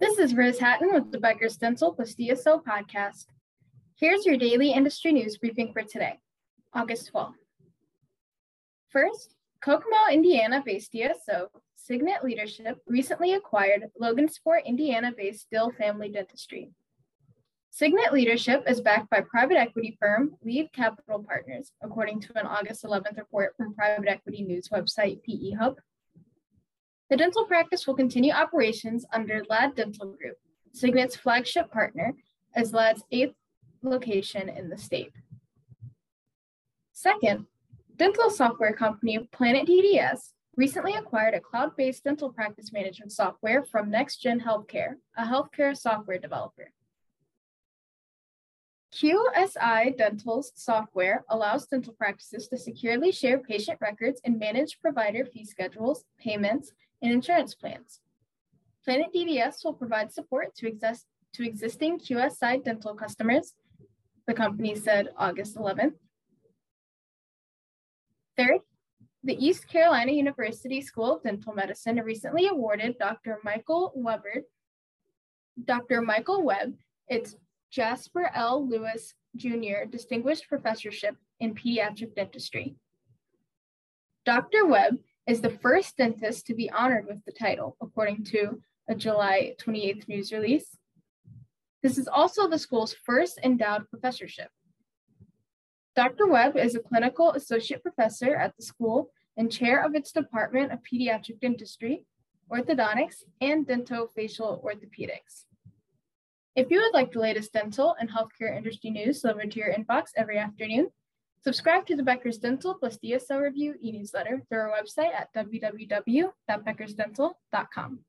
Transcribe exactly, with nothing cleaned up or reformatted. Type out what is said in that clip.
This is Riz Hatton with the Biker Stencil plus D S O podcast. Here's your daily industry news briefing for today, August twelfth. First, Kokomo, Indiana-based D S O, Signet Leadership, recently acquired Logansport, Indiana-based Dill Family Dentistry. Signet Leadership is backed by private equity firm Leave Capital Partners, according to an August eleventh report from private equity news website P E Hub. The dental practice will continue operations under LADD Dental Group, Signet's flagship partner, as LADD's eighth location in the state. Second, dental software company Planet D D S recently acquired a cloud-based dental practice management software from NextGen Healthcare, a healthcare software developer. Q S I Dental's software allows dental practices to securely share patient records and manage provider fee schedules, payments, and insurance plans. Planet D D S will provide support to, exist to existing Q S I Dental customers, the company said August eleventh. Third, the East Carolina University School of Dental Medicine recently awarded Doctor Michael Webber, Doctor Michael Webb, its Jasper L. Lewis, Junior Distinguished Professorship in Pediatric Dentistry. Doctor Webb is the first dentist to be honored with the title, according to a July twenty-eighth news release. This is also the school's first endowed professorship. Doctor Webb is a clinical associate professor at the school and chair of its Department of Pediatric Dentistry, Orthodontics, and Dentofacial Orthopedics. If you would like the latest dental and healthcare industry news delivered to your inbox every afternoon, subscribe to the Becker's Dental plus D S L Review e-newsletter through our website at w w w dot beckers dental dot com.